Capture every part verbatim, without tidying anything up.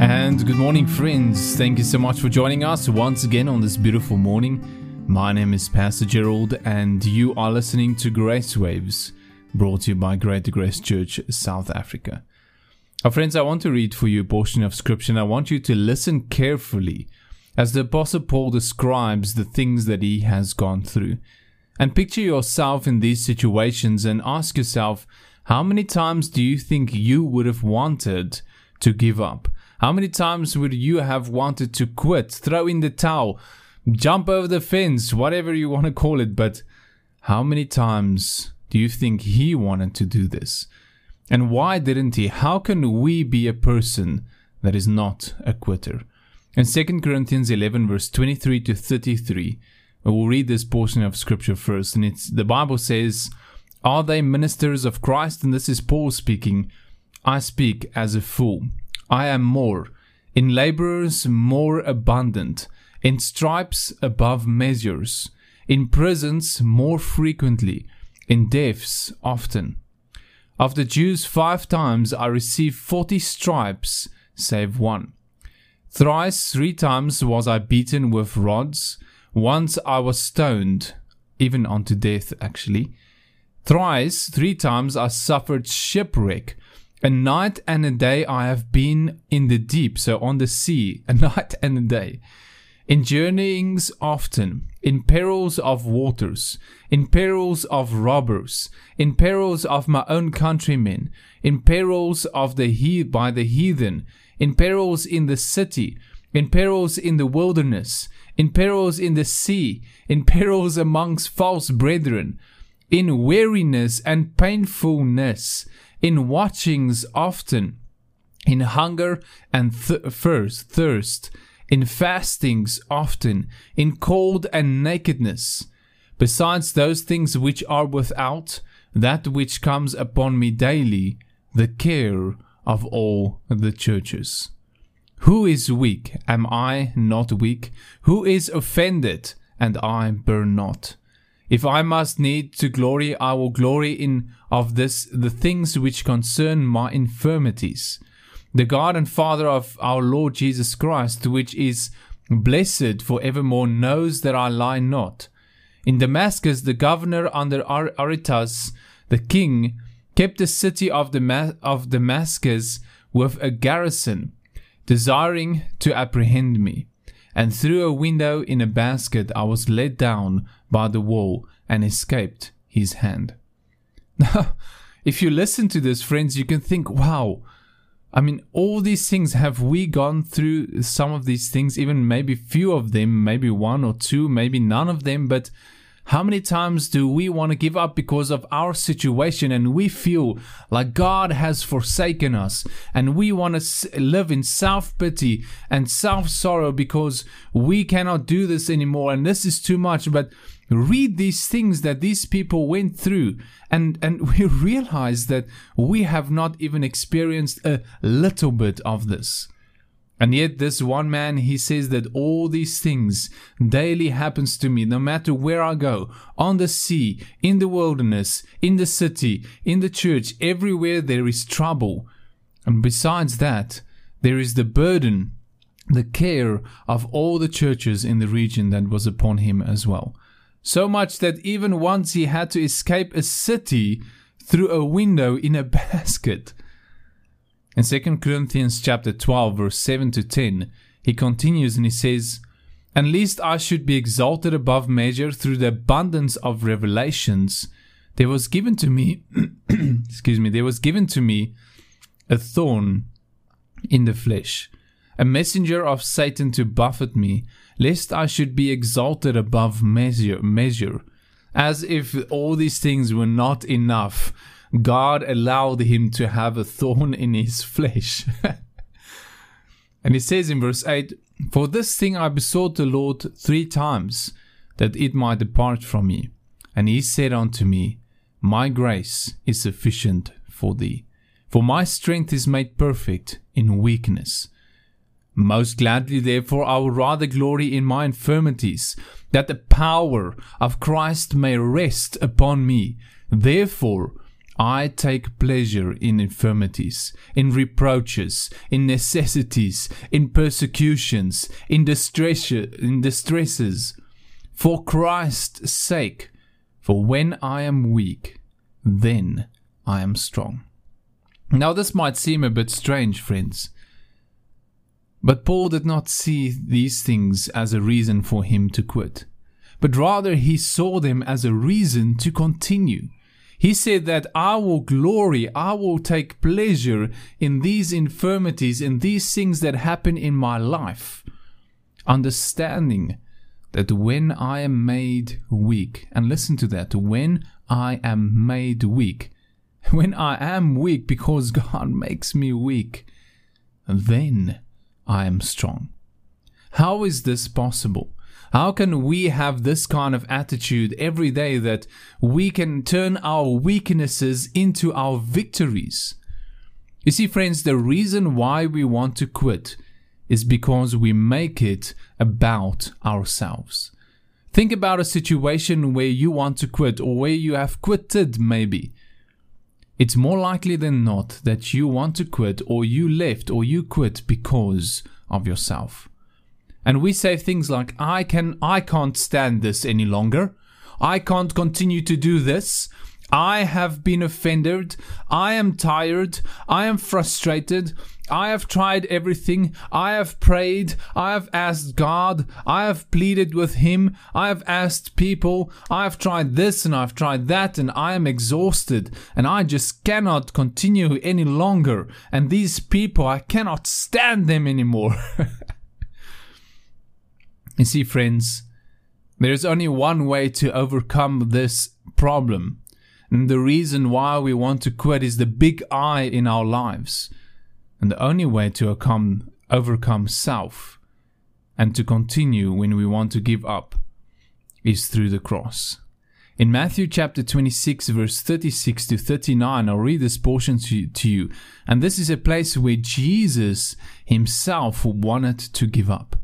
And good morning, friends. Thank you so much for joining us once again on this beautiful morning. My name is Pastor Gerald, and you are listening to Grace Waves, brought to you by Great Grace Church South Africa. Our friends, I want to read for you a portion of Scripture, and I want you to listen carefully as the Apostle Paul describes the things that he has gone through. And picture yourself in these situations and ask yourself, how many times do you think you would have wanted to give up? How many times would you have wanted to quit, throw in the towel, jump over the fence, whatever you want to call it? But how many times do you think he wanted to do this? And why didn't he? How can we be a person that is not a quitter? In Second Corinthians eleven, verse twenty-three to thirty-three, we will read this portion of Scripture first. And it's, the Bible says, "Are they ministers of Christ?" And this is Paul speaking. "I speak as a fool. I am more, in laborers more abundant, in stripes above measures, in prisons more frequently, in deaths often. Of the Jews five times I received forty stripes, save one. Thrice, three times was I beaten with rods. Once I was stoned, even unto death actually. Thrice, three times I suffered shipwreck. A night and a day I have been in the deep," so on the sea, a night and a day. "In journeyings often, in perils of waters, in perils of robbers, in perils of my own countrymen, in perils of the he- by the heathen, in perils in the city, in perils in the wilderness, in perils in the sea, in perils amongst false brethren, in weariness and painfulness, in watchings often, in hunger and th- thirst, thirst, in fastings often, in cold and nakedness. Besides those things which are without, that which comes upon me daily, the care of all the churches. Who is weak? Am I not weak? Who is offended? And I burn not. If I must need to glory, I will glory in of this, the things which concern my infirmities. The God and Father of our Lord Jesus Christ, which is blessed for evermore, knows that I lie not. In Damascus, the governor under Aretas, the king, kept the city of, Damas- of Damascus with a garrison, desiring to apprehend me. And through a window in a basket I was let down by the wall and escaped his hand." Now, if you listen to this, friends, you can think, wow, I mean, all these things, have we gone through some of these things, even maybe few of them, maybe one or two, maybe none of them, but how many times do we want to give up because of our situation and we feel like God has forsaken us and we want to live in self-pity and self-sorrow because we cannot do this anymore and this is too much? But read these things that these people went through and, and we realize that we have not even experienced a little bit of this. And yet this one man, he says that all these things daily happens to me, no matter where I go, on the sea, in the wilderness, in the city, in the church, everywhere there is trouble. And besides that, there is the burden, the care of all the churches in the region that was upon him as well. So much that even once he had to escape a city through a window in a basket. In Second Corinthians chapter twelve, verse seven to ten, he continues and he says, "And lest I should be exalted above measure through the abundance of revelations, there was given to me, excuse me, there was given to me a thorn in the flesh, a messenger of Satan to buffet me, lest I should be exalted above measure, measure, as if all these things were not enough. God allowed him to have a thorn in his flesh." And he says in verse eight, "For this thing I besought the Lord three times, that it might depart from me. And he said unto me, My grace is sufficient for thee, for my strength is made perfect in weakness. Most gladly, therefore, I will rather glory in my infirmities, that the power of Christ may rest upon me. Therefore, I take pleasure in infirmities, in reproaches, in necessities, in persecutions, in distress, in distresses, for Christ's sake. For when I am weak, then I am strong. Now this might seem a bit strange, friends, but Paul did not see these things as a reason for him to quit, but rather he saw them as a reason to continue. He said that I will glory, I will take pleasure in these infirmities, in these things that happen in my life, understanding that when I am made weak, and listen to that, when I am made weak, when I am weak because God makes me weak, then I am strong. How is this possible? How can we have this kind of attitude every day that we can turn our weaknesses into our victories? You see, friends, the reason why we want to quit is because we make it about ourselves. Think about a situation where you want to quit or where you have quitted maybe. It's more likely than not that you want to quit or you left or you quit because of yourself. And we say things like, I can, I can't stand this any longer. I can't continue to do this. I have been offended. I am tired. I am frustrated. I have tried everything. I have prayed. I have asked God. I have pleaded with Him. I have asked people. I have tried this and I've tried that and I am exhausted and I just cannot continue any longer. And these people, I cannot stand them anymore. You see, friends, there is only one way to overcome this problem. And the reason why we want to quit is the big I in our lives. And the only way to overcome, overcome self and to continue when we want to give up is through the cross. In Matthew chapter twenty-six, verse thirty-six to thirty-nine, I'll read this portion to, to you. And this is a place where Jesus himself wanted to give up.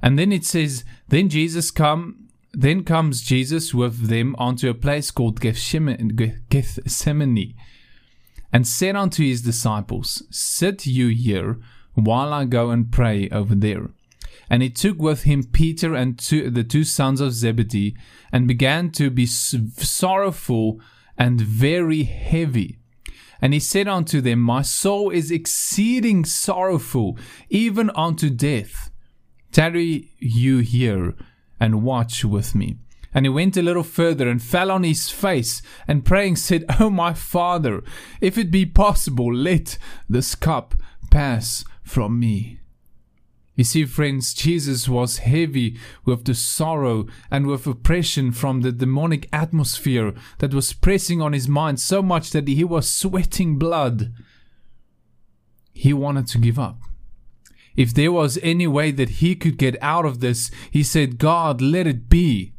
And then it says, Then Jesus come. Then comes Jesus with them unto a place called Gethsemane, and said unto his disciples, Sit you here, while I go and pray over there. And he took with him Peter and two, the two sons of Zebedee, and began to be sorrowful and very heavy. And he said unto them, My soul is exceeding sorrowful, even unto death. Tarry you here, and watch with me. And he went a little further and fell on his face and praying said, O my Father, if it be possible, let this cup pass from me. You see, friends, Jesus was heavy with the sorrow and with oppression from the demonic atmosphere that was pressing on his mind so much that he was sweating blood. He wanted to give up. If there was any way that he could get out of this, he said, God, let it be.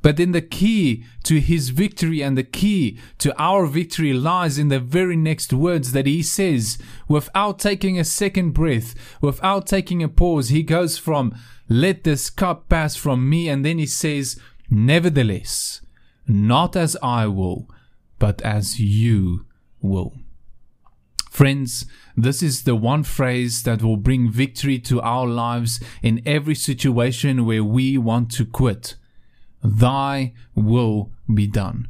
But then the key to his victory and the key to our victory lies in the very next words that he says. Without taking a second breath, without taking a pause, he goes from, let this cup pass from me. And then he says, nevertheless, not as I will, but as you will. Friends, this is the one phrase that will bring victory to our lives in every situation where we want to quit. Thy will be done.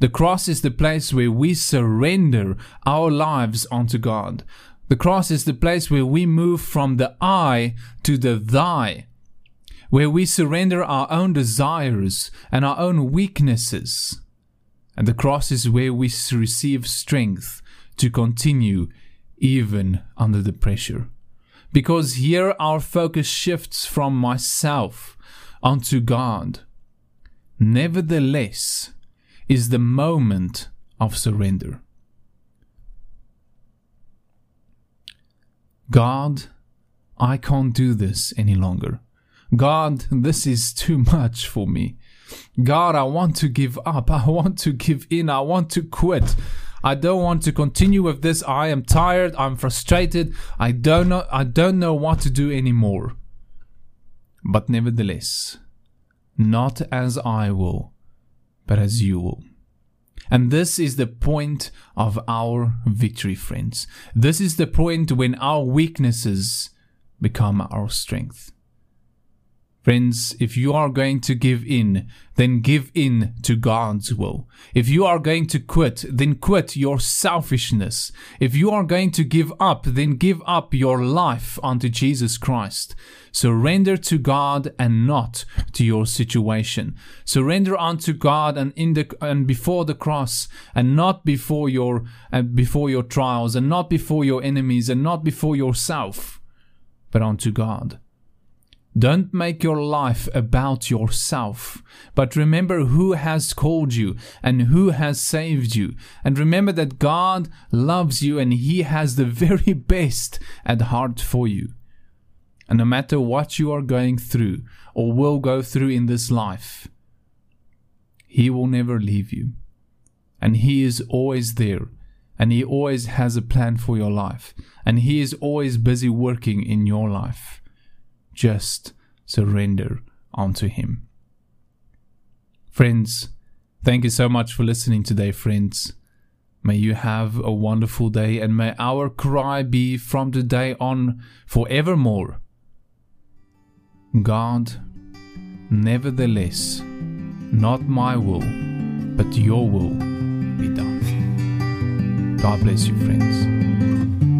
The cross is the place where we surrender our lives unto God. The cross is the place where we move from the I to the thy, where we surrender our own desires and our own weaknesses. And the cross is where we receive strength to continue even under the pressure. Because here our focus shifts from myself onto God. Nevertheless is the moment of surrender. God, I can't do this any longer. God, this is too much for me. God, I want to give up. I want to give in. I want to quit. I don't want to continue with this. I am tired. I'm frustrated. I don't know, I don't know what to do anymore. But nevertheless, not as I will, but as you will. And this is the point of our victory, friends. This is the point when our weaknesses become our strength. Friends, if you are going to give in, then give in to God's will. If you are going to quit, then quit your selfishness. If you are going to give up, then give up your life unto Jesus Christ. Surrender to God and not to your situation. Surrender unto God and in the and before the cross, and not before your uh, before your trials, and not before your enemies, and not before yourself, but unto God. Don't make your life about yourself, but remember who has called you and who has saved you. And remember that God loves you and He has the very best at heart for you. And no matter what you are going through or will go through in this life, He will never leave you. And He is always there. And He always has a plan for your life. And He is always busy working in your life. Just surrender unto Him. Friends, thank you so much for listening today, friends. May you have a wonderful day, and may our cry be from today on forevermore: God, nevertheless, not my will, but your will be done. God bless you, friends.